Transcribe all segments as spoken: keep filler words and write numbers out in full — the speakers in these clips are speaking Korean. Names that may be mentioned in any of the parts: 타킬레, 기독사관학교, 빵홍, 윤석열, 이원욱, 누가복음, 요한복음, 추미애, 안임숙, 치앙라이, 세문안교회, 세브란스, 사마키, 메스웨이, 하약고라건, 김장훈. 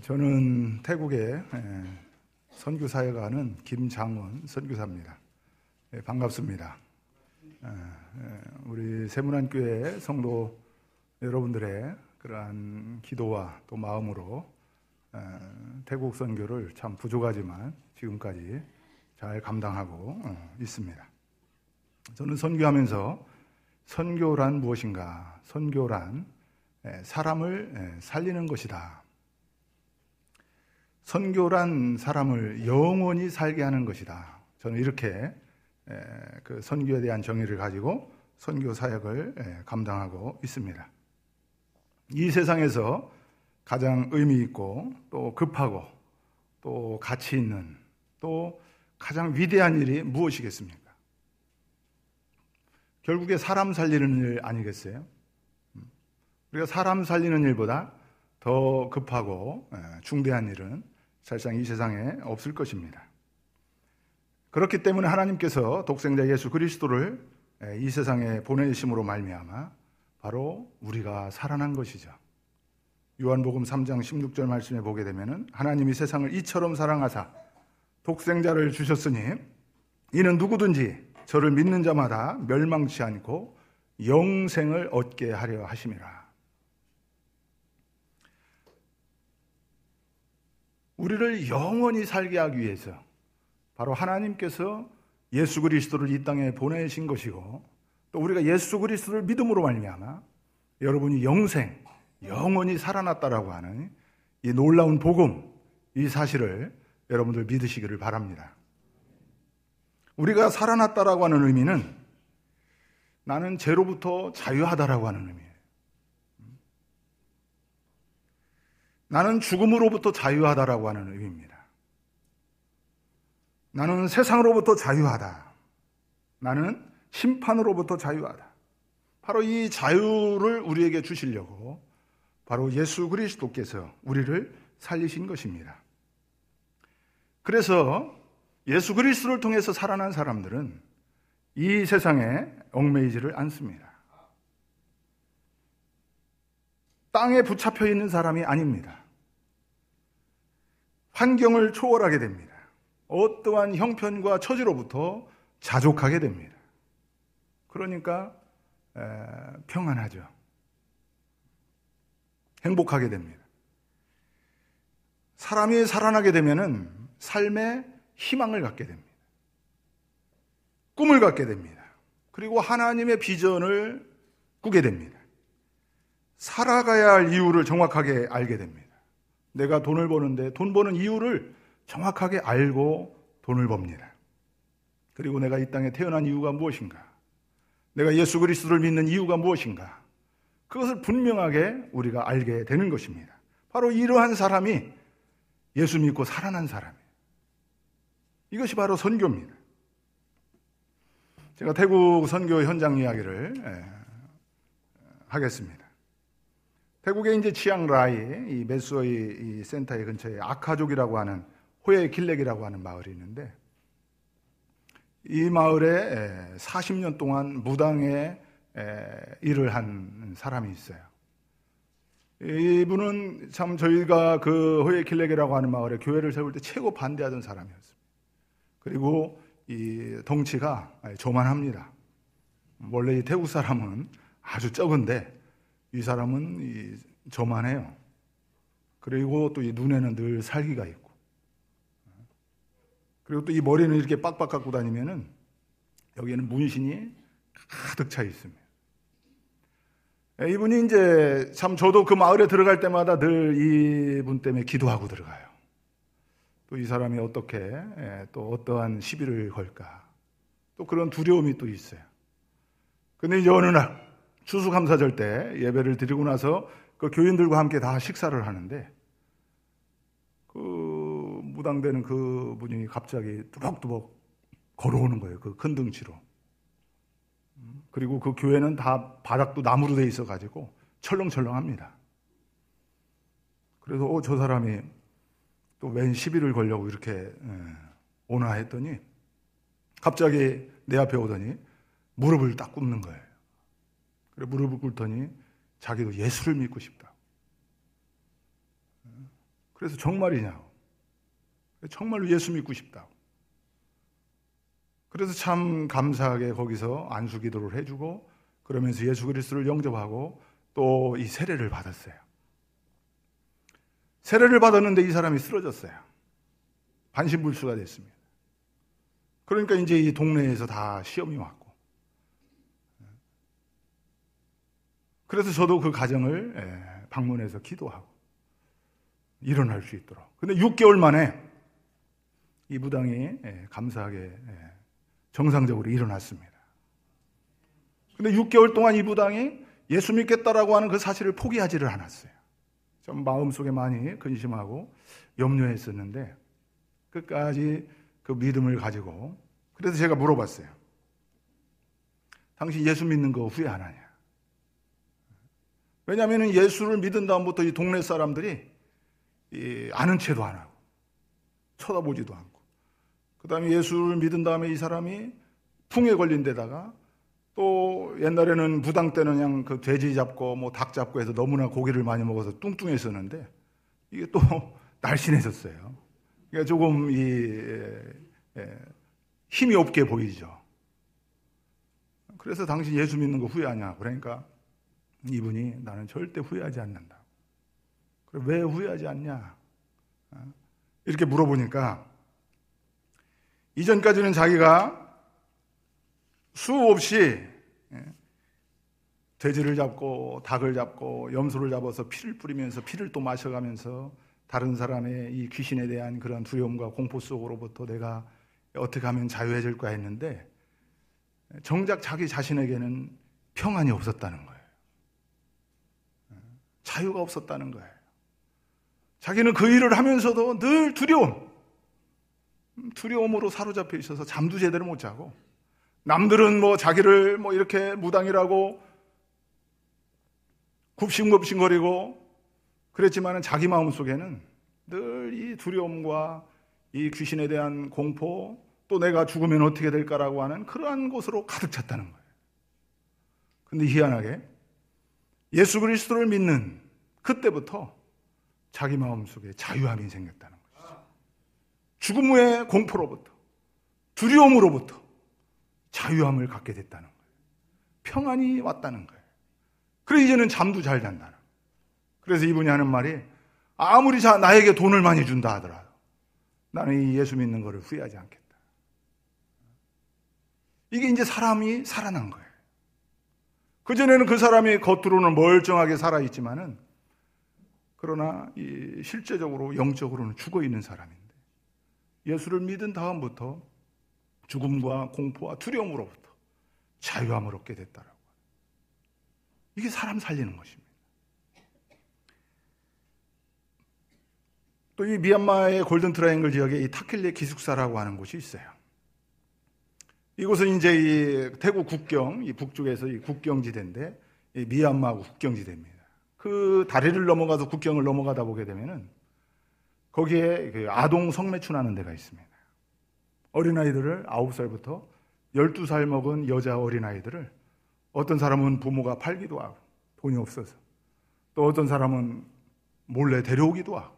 저는 태국의 선교사에 가는 김장훈 선교사입니다. 반갑습니다. 우리 세문안교회 성도 여러분들의 그러한 기도와 또 마음으로 태국 선교를 참 부족하지만 지금까지 잘 감당하고 있습니다. 저는 선교하면서 선교란 무엇인가, 선교란 사람을 살리는 것이다, 선교란 사람을 영원히 살게 하는 것이다, 저는 이렇게 그 선교에 대한 정의를 가지고 선교 사역을 감당하고 있습니다. 이 세상에서 가장 의미 있고 또 급하고 또 가치 있는 또 가장 위대한 일이 무엇이겠습니까? 결국에 사람 살리는 일 아니겠어요? 우리가 사람 살리는 일보다 더 급하고 중대한 일은 사실상 이 세상에 없을 것입니다. 그렇기 때문에 하나님께서 독생자 예수 그리스도를 이 세상에 보내심으로 말미암아 바로 우리가 살아난 것이죠. 요한복음 삼 장 십육 절 말씀에 보게 되면은 하나님이 세상을 이처럼 사랑하사 독생자를 주셨으니 이는 누구든지 저를 믿는 자마다 멸망치 않고 영생을 얻게 하려 하심이라. 우리를 영원히 살게 하기 위해서 바로 하나님께서 예수 그리스도를 이 땅에 보내신 것이고, 또 우리가 예수 그리스도를 믿음으로 말미암아 여러분이 영생, 영원히 살아났다라고 하는 이 놀라운 복음, 이 사실을 여러분들 믿으시기를 바랍니다. 우리가 살아났다라고 하는 의미는 나는 죄로부터 자유하다라고 하는 의미예요. 나는 죽음으로부터 자유하다라고 하는 의미입니다. 나는 세상으로부터 자유하다. 나는 심판으로부터 자유하다. 바로 이 자유를 우리에게 주시려고 바로 예수 그리스도께서 우리를 살리신 것입니다. 그래서 예수 그리스도를 통해서 살아난 사람들은 이 세상에 얽매이지를 않습니다. 땅에 붙잡혀 있는 사람이 아닙니다. 환경을 초월하게 됩니다. 어떠한 형편과 처지로부터 자족하게 됩니다. 그러니까 평안하죠. 행복하게 됩니다. 사람이 살아나게 되면은 삶의 희망을 갖게 됩니다. 꿈을 갖게 됩니다. 그리고 하나님의 비전을 꾸게 됩니다. 살아가야 할 이유를 정확하게 알게 됩니다. 내가 돈을 버는데 돈 버는 이유를 정확하게 알고 돈을 법니다. 그리고 내가 이 땅에 태어난 이유가 무엇인가? 내가 예수 그리스도를 믿는 이유가 무엇인가? 그것을 분명하게 우리가 알게 되는 것입니다. 바로 이러한 사람이 예수 믿고 살아난 사람이에요. 이것이 바로 선교입니다. 제가 태국 선교 현장 이야기를 하겠습니다. 태국의 이제 치앙라이, 이 메스웨이 이 센터의 근처에 아카족이라고 하는 호에 길렉이라고 하는 마을이 있는데, 이 마을에 사십 년 동안 무당의 일을 한 사람이 있어요. 이분은 참 저희가 그 호에 길렉이라고 하는 마을에 교회를 세울 때 최고 반대하던 사람이었습니다. 그리고 이 덩치가 조만합니다. 원래 이 태국 사람은 아주 적은데 이 사람은 이 조만해요. 그리고 또 이 눈에는 늘 살기가 있고, 그리고 또 이 머리는 이렇게 빡빡 갖고 다니면은 여기에는 문신이 가득 차 있습니다. 이분이 이제 참 저도 그 마을에 들어갈 때마다 늘 이분 때문에 기도하고 들어가요. 또 이 사람이 어떻게 또 어떠한 시비를 걸까, 또 그런 두려움이 또 있어요. 근데 이제 어느 날 추수감사절 때 예배를 드리고 나서 그 교인들과 함께 다 식사를 하는데, 그 무당되는 그 분이 갑자기 뚜벅뚜벅 걸어오는 거예요. 그 큰 등치로. 그리고 그 교회는 다 바닥도 나무로 돼 있어 가지고 철렁철렁합니다. 그래서 어, 저 사람이 또 웬 시비를 걸려고 이렇게 오나 했더니 갑자기 내 앞에 오더니 무릎을 딱 꿇는 거예요. 그래 무릎을 꿇더니 자기도 예수를 믿고 싶다. 그래서 정말이냐? 정말로 예수 믿고 싶다. 그래서 참 감사하게 거기서 안수 기도를 해주고 그러면서 예수 그리스도를 영접하고 또 이 세례를 받았어요. 세례를 받았는데 이 사람이 쓰러졌어요. 반신불수가 됐습니다. 그러니까 이제 이 동네에서 다 시험이 왔고. 그래서 저도 그 가정을 방문해서 기도하고 일어날 수 있도록. 근데 육 개월 만에 이 무당이 감사하게 정상적으로 일어났습니다. 근데 육 개월 동안 이 무당이 예수 믿겠다라고 하는 그 사실을 포기하지를 않았어요. 좀 마음속에 많이 근심하고 염려했었는데 끝까지 그 믿음을 가지고, 그래서 제가 물어봤어요. 당신 예수 믿는 거 후회 안 하냐? 왜냐하면 예수를 믿은 다음부터 이 동네 사람들이 이 아는 체도 안 하고 쳐다보지도 않고, 그 다음에 예수를 믿은 다음에 이 사람이 풍에 걸린 데다가 또 옛날에는 무당 때는 그냥 그 돼지 잡고 뭐 닭 잡고 해서 너무나 고기를 많이 먹어서 뚱뚱했었는데 이게 또 날씬해졌어요. 그러니까 조금 이 에, 에, 힘이 없게 보이죠. 그래서 당신 예수 믿는 거 후회하냐? 그러니까 이분이 나는 절대 후회하지 않는다. 그럼 왜 후회하지 않냐? 이렇게 물어보니까 이전까지는 자기가 수없이 돼지를 잡고 닭을 잡고 염소를 잡아서 피를 뿌리면서 피를 또 마셔가면서 다른 사람의 이 귀신에 대한 그런 두려움과 공포 속으로부터 내가 어떻게 하면 자유해질까 했는데 정작 자기 자신에게는 평안이 없었다는 거예요. 자유가 없었다는 거예요. 자기는 그 일을 하면서도 늘 두려움, 두려움으로 사로잡혀 있어서 잠도 제대로 못 자고, 남들은 뭐 자기를 뭐 이렇게 무당이라고 굽신굽신거리고 그랬지만은 자기 마음 속에는 늘 이 두려움과 이 귀신에 대한 공포, 또 내가 죽으면 어떻게 될까라고 하는 그러한 것으로 가득 찼다는 거예요. 근데 희한하게 예수 그리스도를 믿는 그때부터 자기 마음 속에 자유함이 생겼다는 것이죠. 죽음 후의 공포로부터, 두려움으로부터 자유함을 갖게 됐다는 거예요. 평안이 왔다는 거예요. 그래서 이제는 잠도 잘 잔다는 거예요. 그래서 이분이 하는 말이, 아무리 자 나에게 돈을 많이 준다 하더라도 나는 이 예수 믿는 거를 후회하지 않겠다. 이게 이제 사람이 살아난 거예요. 그전에는 그 사람이 겉으로는 멀쩡하게 살아있지만은 그러나 이 실제적으로 영적으로는 죽어있는 사람인데 예수를 믿은 다음부터 죽음과 공포와 두려움으로부터 자유함을 얻게 됐다라고. 이게 사람 살리는 것입니다. 또 이 미얀마의 골든 트라이앵글 지역에 이 타킬레 기숙사라고 하는 곳이 있어요. 이곳은 이제 이 태국 국경, 이 북쪽에서 이 국경지대인데 이 미얀마하고 국경지대입니다. 그 다리를 넘어가서 국경을 넘어가다 보게 되면은 거기에 그 아동 성매춘하는 데가 있습니다. 어린아이들을 아홉 살부터 열두 살 먹은 여자 어린아이들을 어떤 사람은 부모가 팔기도 하고 돈이 없어서, 또 어떤 사람은 몰래 데려오기도 하고,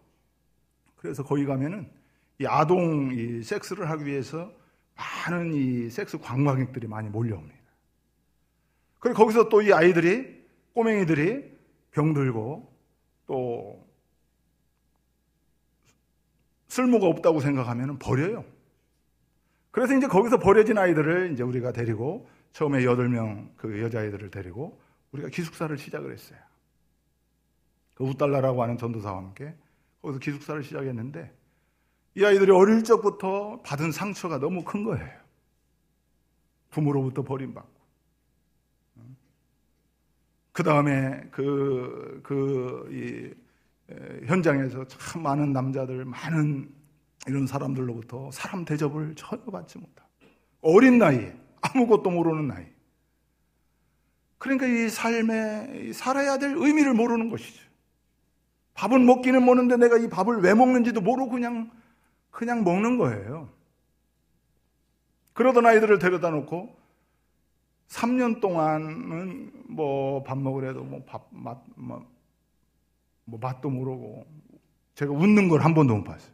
그래서 거기 가면은 이 아동 이 섹스를 하기 위해서 많은 이 섹스 관광객들이 많이 몰려옵니다. 그리고 거기서 또 이 아이들이, 꼬맹이들이 병들고 또 쓸모가 없다고 생각하면은 버려요. 그래서 이제 거기서 버려진 아이들을 이제 우리가 데리고, 처음에 여덟 명 그 여자아이들을 데리고 우리가 기숙사를 시작을 했어요. 그 우달라라고 하는 전도사와 함께 거기서 기숙사를 시작했는데 이 아이들이 어릴 적부터 받은 상처가 너무 큰 거예요. 부모로부터 버림받고. 그 다음에 그, 그, 이, 현장에서 참 많은 남자들, 많은 이런 사람들로부터 사람 대접을 전혀 받지 못하고 어린 나이에, 아무것도 모르는 나이. 그러니까 이 삶에 살아야 될 의미를 모르는 것이죠. 밥은 먹기는 먹는데 내가 이 밥을 왜 먹는지도 모르고 그냥 그냥 먹는 거예요. 그러던 아이들을 데려다 놓고 삼 년 동안은 뭐 밥 먹으래도 뭐 밥 맛 뭐 맛도 모르고 제가 웃는 걸 한 번도 못 봤어요.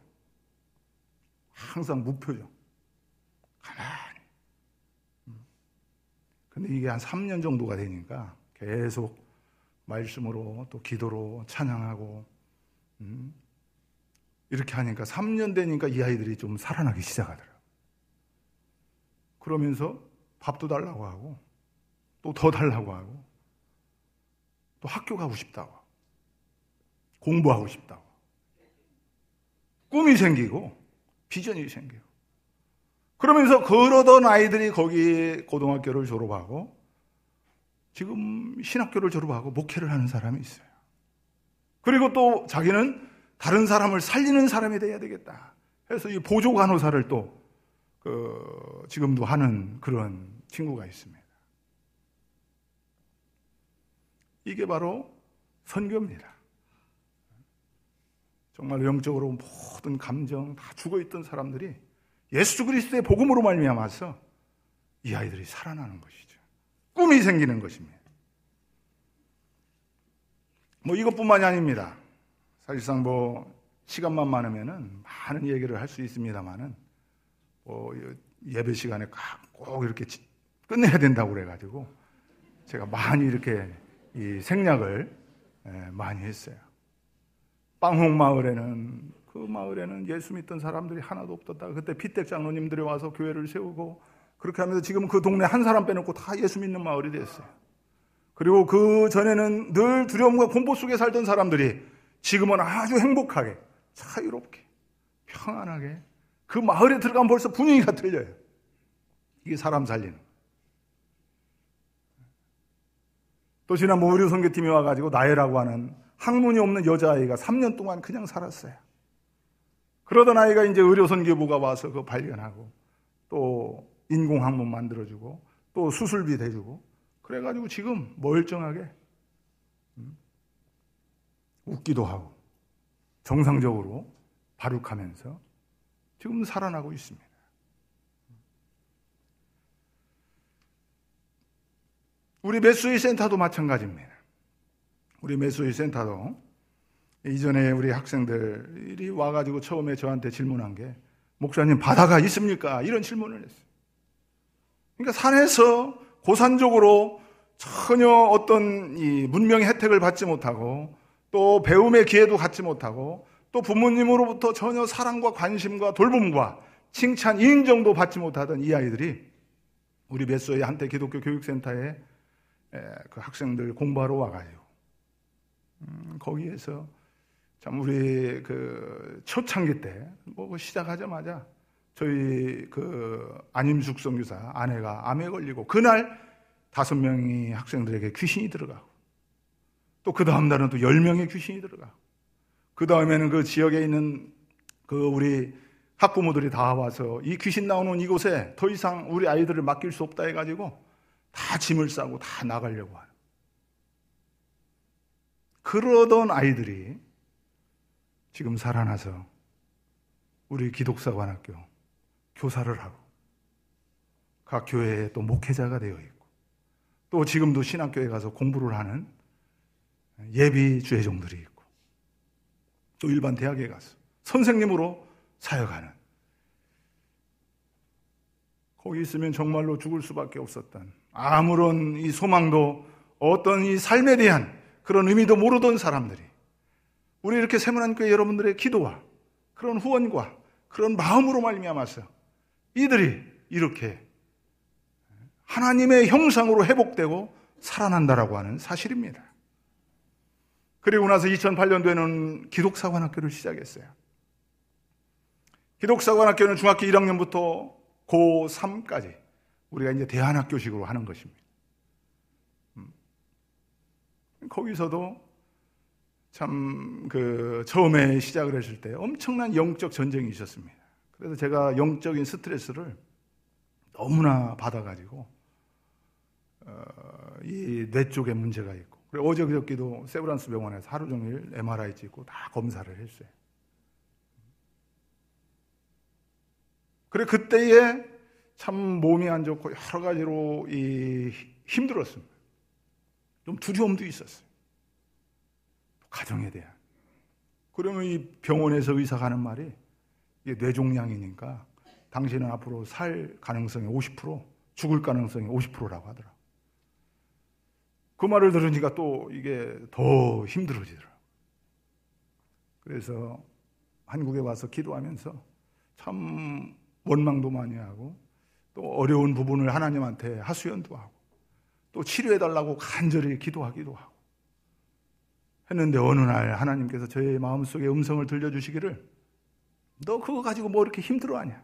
항상 무표정. 가만히. 근데 이게 한 삼 년 정도가 되니까 계속 말씀으로 또 기도로 찬양하고, 음, 이렇게 하니까 삼 년 되니까 이 아이들이 좀 살아나기 시작하더라고요. 그러면서 밥도 달라고 하고, 또 더 달라고 하고, 또 학교 가고 싶다고, 공부하고 싶다고, 꿈이 생기고 비전이 생기고, 그러면서 그러던 아이들이 거기 고등학교를 졸업하고 지금 신학교를 졸업하고 목회를 하는 사람이 있어요. 그리고 또 자기는 다른 사람을 살리는 사람이 돼야 되겠다 해서 이 보조 간호사를 또 그 지금도 하는 그런 친구가 있습니다. 이게 바로 선교입니다. 정말 영적으로 모든 감정 다 죽어있던 사람들이 예수 그리스도의 복음으로 말미암아서 이 아이들이 살아나는 것이죠. 꿈이 생기는 것입니다. 뭐 이것뿐만이 아닙니다. 사실상 뭐 시간만 많으면은 많은 얘기를 할 수 있습니다만은 뭐 예배 시간에 꼭 이렇게 끝내야 된다고 그래가지고 제가 많이 이렇게 이 생략을 많이 했어요. 빵홍 마을에는 그 마을에는 예수 믿던 사람들이 하나도 없었다. 그때 피택 장로님들이 와서 교회를 세우고 그렇게 하면서 지금 그 동네 한 사람 빼놓고 다 예수 믿는 마을이 됐어요. 그리고 그 전에는 늘 두려움과 공포 속에 살던 사람들이 지금은 아주 행복하게, 자유롭게, 평안하게 그 마을에 들어가면 벌써 분위기가 틀려요. 이게 사람 살리는. 또 지난 뭐 의료 선교팀이 와가지고 나예라고 하는 학문이 없는 여자아이가 삼 년 동안 그냥 살았어요. 그러던 아이가 이제 의료선교부가 와서 그거 발견하고 또 인공항문 만들어주고 또 수술비 대주고 그래가지고 지금 멀쩡하게 웃기도 하고 정상적으로 바룩하면서 지금 살아나고 있습니다. 우리 메스웨이 센터도 마찬가지입니다. 우리 메스웨이 센터도 이전에 우리 학생들이 와가지고 처음에 저한테 질문한 게 목사님 바다가 있습니까? 이런 질문을 했어요. 그러니까 산에서 고산적으로 전혀 어떤 이 문명의 혜택을 받지 못하고 또 배움의 기회도 갖지 못하고 또 부모님으로부터 전혀 사랑과 관심과 돌봄과 칭찬, 인정도 받지 못하던 이 아이들이 우리 메스웨이 한때 기독교 교육센터에 그 학생들 공부하러 와가지고 음, 거기에서 참 우리 그 초창기 때 뭐 시작하자마자 저희 그 안임숙 선교사 아내가 암에 걸리고 그날 다섯 명이 학생들에게 귀신이 들어가고 또 그 다음 날은 또 열 명의 귀신이 들어가고 그 다음에는 그 지역에 있는 그 우리 학부모들이 다 와서 이 귀신 나오는 이곳에 더 이상 우리 아이들을 맡길 수 없다 해가지고 다 짐을 싸고 다 나가려고 하는. 그러던 아이들이 지금 살아나서 우리 기독사관학교 교사를 하고 각 교회에 또 목회자가 되어 있고 또 지금도 신학교에 가서 공부를 하는 예비 주회종들이 있고 또 일반 대학에 가서 선생님으로 사역하는, 거기 있으면 정말로 죽을 수밖에 없었던, 아무런 이 소망도 어떤 이 삶에 대한 그런 의미도 모르던 사람들이 우리 이렇게 세문안교회 여러분들의 기도와 그런 후원과 그런 마음으로 말미암아서 이들이 이렇게 하나님의 형상으로 회복되고 살아난다라고 하는 사실입니다. 그리고 나서 이천팔 년도에는 기독사관학교를 시작했어요. 기독사관학교는 중학교 일 학년부터 고삼까지 우리가 이제 대안학교식으로 하는 것입니다. 거기서도 참 그 처음에 시작을 했을 때 엄청난 영적 전쟁이 있었습니다. 그래서 제가 영적인 스트레스를 너무나 받아가지고 어, 이 뇌 쪽에 문제가 있고, 그리고 어제 그저께도 세브란스 병원에서 하루 종일 엠 알 아이 찍고 다 검사를 했어요. 그래 그때에 참 몸이 안 좋고 여러 가지로 이 힘들었습니다. 좀 두려움도 있었어요. 가정에 대한 그러면 이 병원에서 의사가 하는 말이 이게 뇌종양이니까 당신은 앞으로 살 가능성이 오십 퍼센트, 죽을 가능성이 오십 퍼센트라고 하더라. 그 말을 들으니까 또 이게 더 힘들어지더라. 그래서 한국에 와서 기도하면서 참 원망도 많이 하고 또 어려운 부분을 하나님한테 하소연도 하고 또 치료해달라고 간절히 기도하기도 하고 했는데 어느 날 하나님께서 저의 마음속에 음성을 들려주시기를 너 그거 가지고 뭐 이렇게 힘들어하냐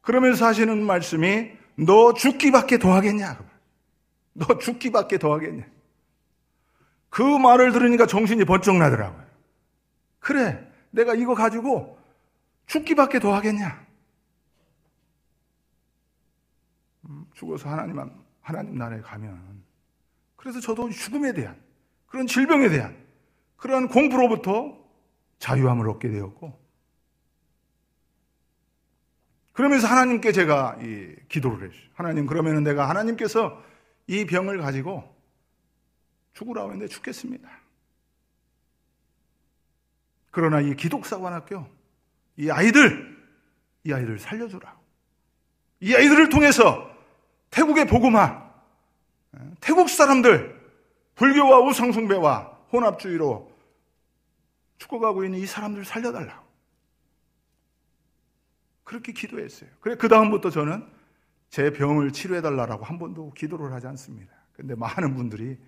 그러면서 하시는 말씀이 너 죽기밖에 더 하겠냐 너 죽기밖에 더 하겠냐 그 말을 들으니까 정신이 번쩍 나더라고요. 그래 내가 이거 가지고 죽기밖에 더 하겠냐 죽어서 하나님, 하나님 나라에 가면 그래서 저도 죽음에 대한 그런 질병에 대한 그런 공포로부터 자유함을 얻게 되었고 그러면서 하나님께 제가 이 기도를 했어요. 하나님 그러면은 내가 하나님께서 이 병을 가지고 죽으라고 했는데 죽겠습니다. 그러나 이 기독사관학교 이 아이들 이 아이들을 살려주라. 이 아이들을 통해서 태국의 복음화, 태국 사람들 불교와 우상숭배와 혼합주의로 죽어가고 있는 이 사람들 살려달라고 그렇게 기도했어요. 그래 그 다음부터 저는 제 병을 치료해달라고 한 번도 기도를 하지 않습니다. 그런데 많은 분들이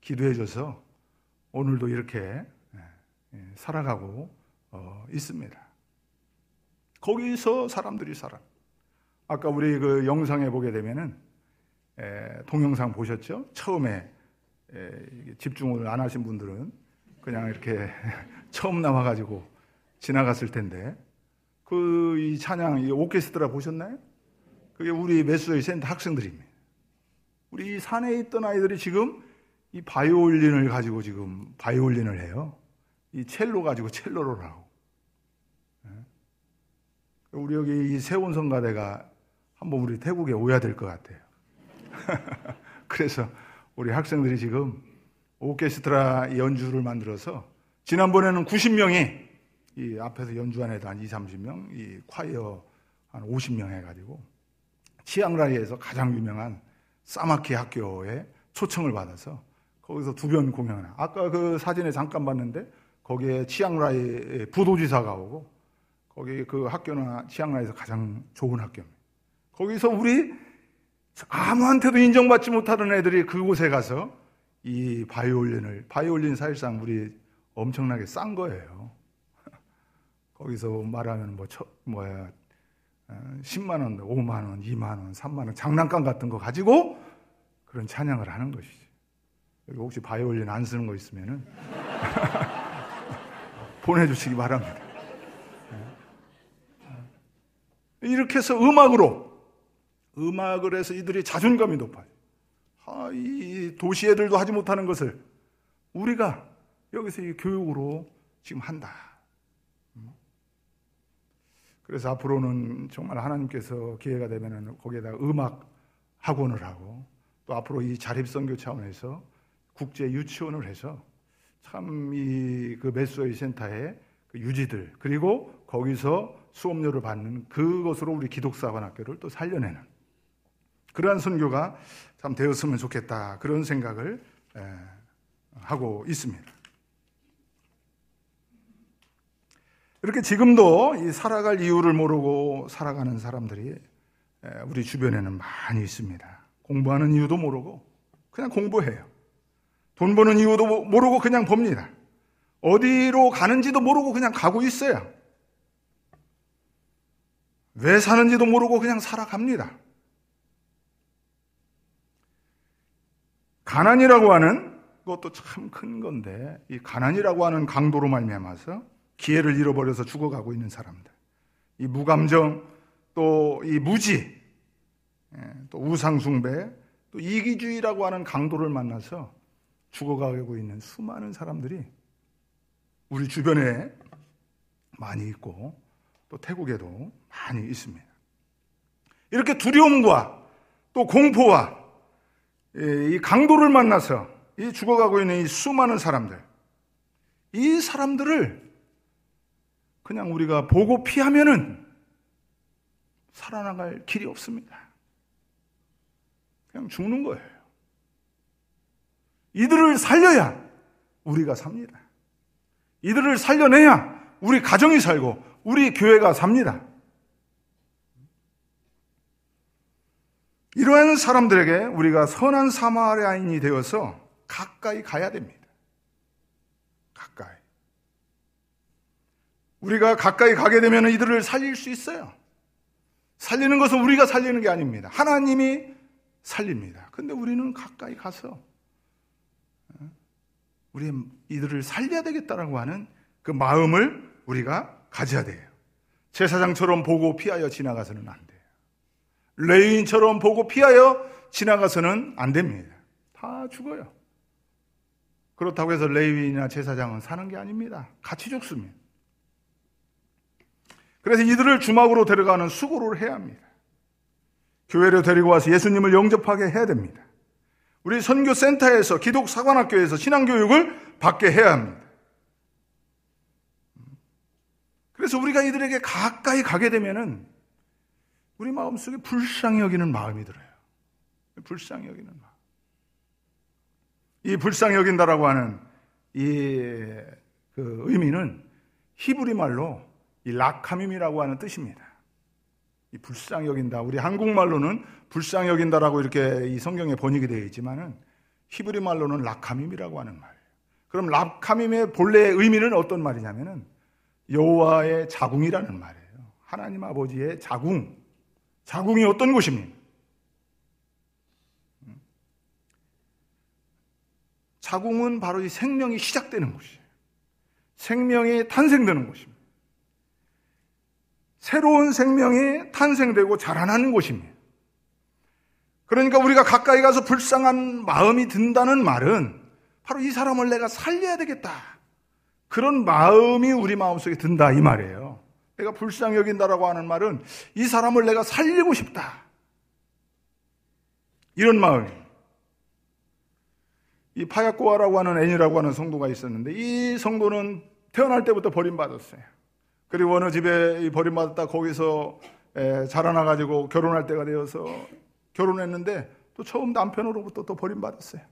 기도해줘서 오늘도 이렇게 살아가고 있습니다. 거기서 사람들이 살아. 아까 우리 그 영상에 보게 되면은 에, 동영상 보셨죠? 처음에 에, 집중을 안 하신 분들은 그냥 이렇게 처음 나와가지고 지나갔을 텐데 그 이 찬양 이 오케스트라 보셨나요? 그게 우리 메스웨이 센터 학생들입니다. 우리 이 산에 있던 아이들이 지금 이 바이올린을 가지고 지금 바이올린을 해요. 이 첼로 가지고 첼로를 하고 우리 여기 이 세온성가대가 한번 우리 태국에 오야 될 것 같아요. 그래서 우리 학생들이 지금 오케스트라 연주를 만들어서 지난번에는 구십 명이 이 앞에서 연주한 애도 한 이삼십 명, 이 콰이어 한 오십 명 해가지고 치앙라이에서 가장 유명한 사마키 학교에 초청을 받아서 거기서 두 번 공연을 아까 그 사진에 잠깐 봤는데 거기에 치앙라이 부도지사가 오고 거기 그 학교나 치앙라이에서 가장 좋은 학교입니다. 거기서 우리 아무한테도 인정받지 못하는 애들이 그곳에 가서 이 바이올린을, 바이올린 사실상 우리 엄청나게 싼 거예요. 거기서 말하면 뭐, 저, 뭐야, 십만 원, 오만 원, 이만 원, 삼만 원, 장난감 같은 거 가지고 그런 찬양을 하는 것이죠. 여기 혹시 바이올린 안 쓰는 거 있으면은 보내주시기 바랍니다. 이렇게 해서 음악으로 음악을 해서 이들이 자존감이 높아요. 아, 이 도시 애들도 하지 못하는 것을 우리가 여기서 이 교육으로 지금 한다. 그래서 앞으로는 정말 하나님께서 기회가 되면은 거기에다 음악 학원을 하고 또 앞으로 이 자립선교 차원에서 국제 유치원을 해서 참 이 그 메스웨이 센터의 그 유지들 그리고 거기서 수업료를 받는 그것으로 우리 기독사관학교를 또 살려내는 그러한 선교가 참 되었으면 좋겠다 그런 생각을 하고 있습니다. 이렇게 지금도 이 살아갈 이유를 모르고 살아가는 사람들이 우리 주변에는 많이 있습니다. 공부하는 이유도 모르고 그냥 공부해요. 돈 버는 이유도 모르고 그냥 법니다. 어디로 가는지도 모르고 그냥 가고 있어요. 왜 사는지도 모르고 그냥 살아갑니다. 가난이라고 하는 것도 참 큰 건데 이 가난이라고 하는 강도로 말미암아서 기회를 잃어버려서 죽어가고 있는 사람들 이 무감정 또 이 무지 또 우상숭배 또 이기주의라고 하는 강도를 만나서 죽어가고 있는 수많은 사람들이 우리 주변에 많이 있고 또 태국에도 많이 있습니다. 이렇게 두려움과 또 공포와 이 강도를 만나서 이 죽어가고 있는 이 수많은 사람들 이 사람들을 그냥 우리가 보고 피하면은 살아나갈 길이 없습니다. 그냥 죽는 거예요. 이들을 살려야 우리가 삽니다. 이들을 살려내야 우리 가정이 살고 우리 교회가 삽니다. 이러한 사람들에게 우리가 선한 사마리아인이 되어서 가까이 가야 됩니다. 가까이. 우리가 가까이 가게 되면 이들을 살릴 수 있어요. 살리는 것은 우리가 살리는 게 아닙니다. 하나님이 살립니다. 근데 우리는 가까이 가서 우리 이들을 살려야 되겠다라고 하는 그 마음을 우리가 가져야 돼요. 제사장처럼 보고 피하여 지나가서는 안 돼요. 레위인처럼 보고 피하여 지나가서는 안 됩니다. 다 죽어요. 그렇다고 해서 레위인이나 제사장은 사는 게 아닙니다. 같이 죽습니다. 그래서 이들을 주막으로 데려가는 수고를 해야 합니다. 교회로 데리고 와서 예수님을 영접하게 해야 됩니다. 우리 선교센터에서, 기독사관학교에서 신앙교육을 받게 해야 합니다. 그래서 우리가 이들에게 가까이 가게 되면은 우리 마음속에 불쌍히 여기는 마음이 들어요. 불쌍히 여기는 마음. 이 불쌍히 여긴다라고 하는 이 그 의미는 히브리 말로 이 라카밈이라고 하는 뜻입니다. 이 불쌍히 여긴다. 우리 한국말로는 불쌍히 여긴다라고 이렇게 이 성경에 번역이 되어 있지만은 히브리 말로는 라카밈이라고 하는 말이에요. 그럼 라카밈의 본래의 의미는 어떤 말이냐면은 여호와의 자궁이라는 말이에요. 하나님 아버지의 자궁. 자궁이 어떤 곳입니까? 자궁은 바로 이 생명이 시작되는 곳이에요. 생명이 탄생되는 곳입니다. 새로운 생명이 탄생되고 자라나는 곳입니다. 그러니까 우리가 가까이 가서 불쌍한 마음이 든다는 말은 바로 이 사람을 내가 살려야 되겠다. 그런 마음이 우리 마음속에 든다 이 말이에요. 내가 불쌍히 여긴다라고 하는 말은 이 사람을 내가 살리고 싶다. 이런 마음이에요. 이 파야코아라고 하는 애니라고 하는 성도가 있었는데 이 성도는 태어날 때부터 버림받았어요. 그리고 어느 집에 버림받았다 거기서 자라나가지고 결혼할 때가 되어서 결혼했는데 또 처음 남편으로부터 또 버림받았어요.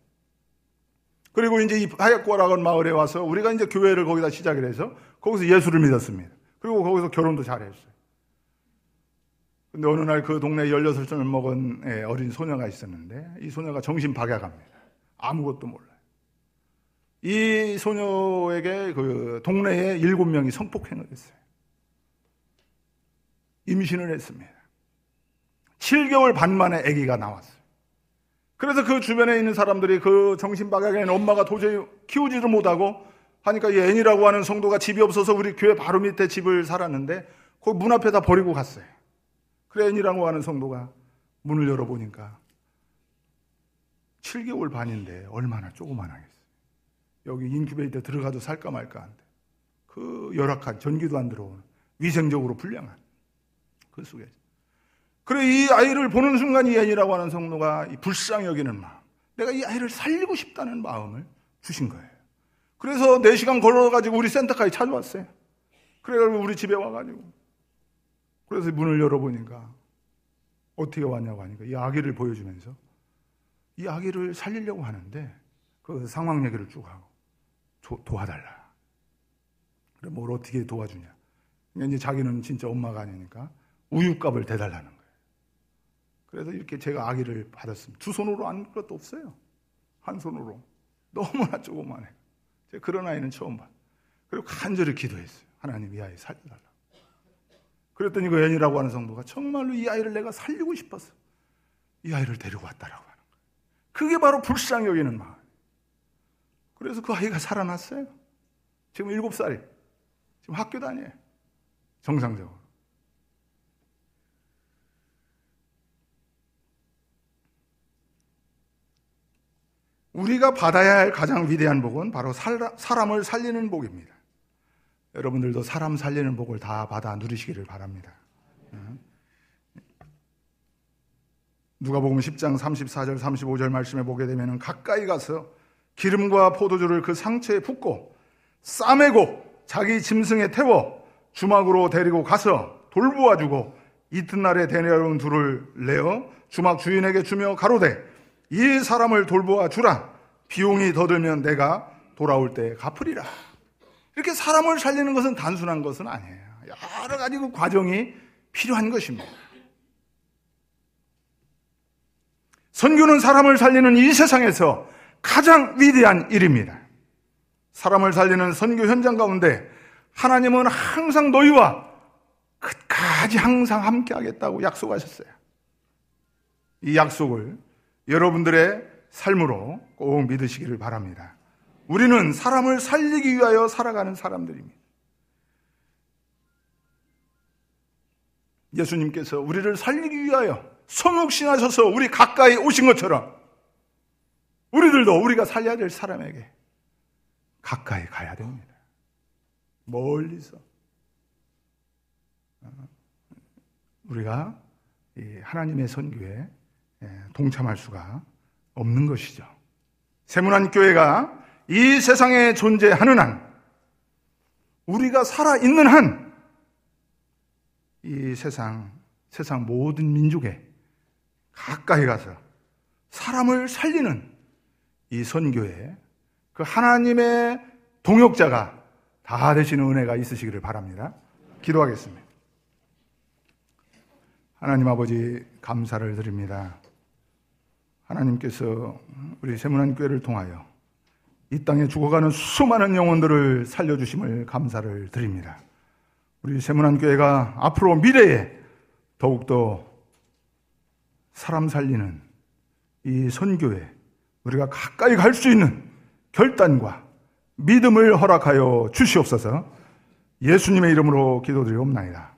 그리고 이제 이 하약고라건 마을에 와서 우리가 이제 교회를 거기다 시작을 해서 거기서 예수를 믿었습니다. 그리고 거기서 결혼도 잘했어요. 근데 어느 날 그 동네에 열여섯 살 먹은 어린 소녀가 있었는데 이 소녀가 정신 박약합니다. 아무것도 몰라요. 이 소녀에게 그 동네에 일곱 명이 성폭행을 했어요. 임신을 했습니다. 칠 개월 반 만에 아기가 나왔어요. 그래서 그 주변에 있는 사람들이 그 정신박약인 엄마가 도저히 키우지도 못하고 하니까 이 애니라고 하는 성도가 집이 없어서 우리 교회 바로 밑에 집을 살았는데 거기 문 앞에다 버리고 갔어요. 그래 애니라고 하는 성도가 문을 열어보니까 칠 개월 반인데 얼마나 조그만하겠어요. 여기 인큐베이터 들어가도 살까 말까 한데 그 열악한 전기도 안 들어오는 위생적으로 불량한 그 속에 그래 이 아이를 보는 순간 이 애니라고 하는 성도가 불쌍히 여기는 마음 내가 이 아이를 살리고 싶다는 마음을 주신 거예요. 그래서 네 시간 걸어가지고 우리 센터까지 찾아왔어요. 그래가지고 우리 집에 와가지고 그래서 문을 열어보니까 어떻게 왔냐고 하니까 이 아기를 보여주면서 이 아기를 살리려고 하는데 그 상황 얘기를 쭉 하고 도, 도와달라. 그래 뭘 어떻게 도와주냐. 이제 자기는 진짜 엄마가 아니니까 우유값을 대달라는 거예요. 그래서 이렇게 제가 아기를 받았습니다. 두 손으로 안 것도 없어요. 한 손으로. 너무나 조그만해. 제가 그런 아이는 처음 봤어요. 그리고 간절히 기도했어요. 하나님 이 아이 살려달라고. 그랬더니 그 연이라고 하는 성도가 정말로 이 아이를 내가 살리고 싶었어. 이 아이를 데리고 왔다라고 하는 거예요. 그게 바로 불쌍히 여기는 마음. 그래서 그 아이가 살아났어요. 지금 일곱 살이에요. 지금 학교 다녀요. 정상적으로. 우리가 받아야 할 가장 위대한 복은 바로 사람을 살리는 복입니다. 여러분들도 사람 살리는 복을 다 받아 누리시기를 바랍니다. 누가복음 십 장 삼십사 절 삼십오 절 말씀에 보게 되면 가까이 가서 기름과 포도주를 그 상체에 붓고 싸매고 자기 짐승에 태워 주막으로 데리고 가서 돌보아주고 이튿날에 데려온 둘을 내어 주막 주인에게 주며 가로되 이 사람을 돌보아 주라. 비용이 더 들면 내가 돌아올 때 갚으리라. 이렇게 사람을 살리는 것은 단순한 것은 아니에요. 여러 가지 그 과정이 필요한 것입니다. 선교는 사람을 살리는 이 세상에서 가장 위대한 일입니다. 사람을 살리는 선교 현장 가운데 하나님은 항상 너희와 끝까지 항상 함께 하겠다고 약속하셨어요. 이 약속을 여러분들의 삶으로 꼭 믿으시기를 바랍니다. 우리는 사람을 살리기 위하여 살아가는 사람들입니다. 예수님께서 우리를 살리기 위하여 성육신하셔서 우리 가까이 오신 것처럼 우리들도 우리가 살려야 될 사람에게 가까이 가야 됩니다. 멀리서 우리가 하나님의 선교에 동참할 수가 없는 것이죠. 세문안교회가 이 세상에 존재하는 한, 우리가 살아있는 한, 이 세상, 세상 모든 민족에 가까이 가서 사람을 살리는 이 선교에 그 하나님의 동역자가 다 되시는 은혜가 있으시기를 바랍니다. 기도하겠습니다. 하나님 아버지, 감사를 드립니다. 하나님께서 우리 세문안교회를 통하여 이 땅에 죽어가는 수많은 영혼들을 살려주심을 감사를 드립니다. 우리 세문안교회가 앞으로 미래에 더욱더 사람 살리는 이 선교에 우리가 가까이 갈 수 있는 결단과 믿음을 허락하여 주시옵소서. 예수님의 이름으로 기도드리옵나이다.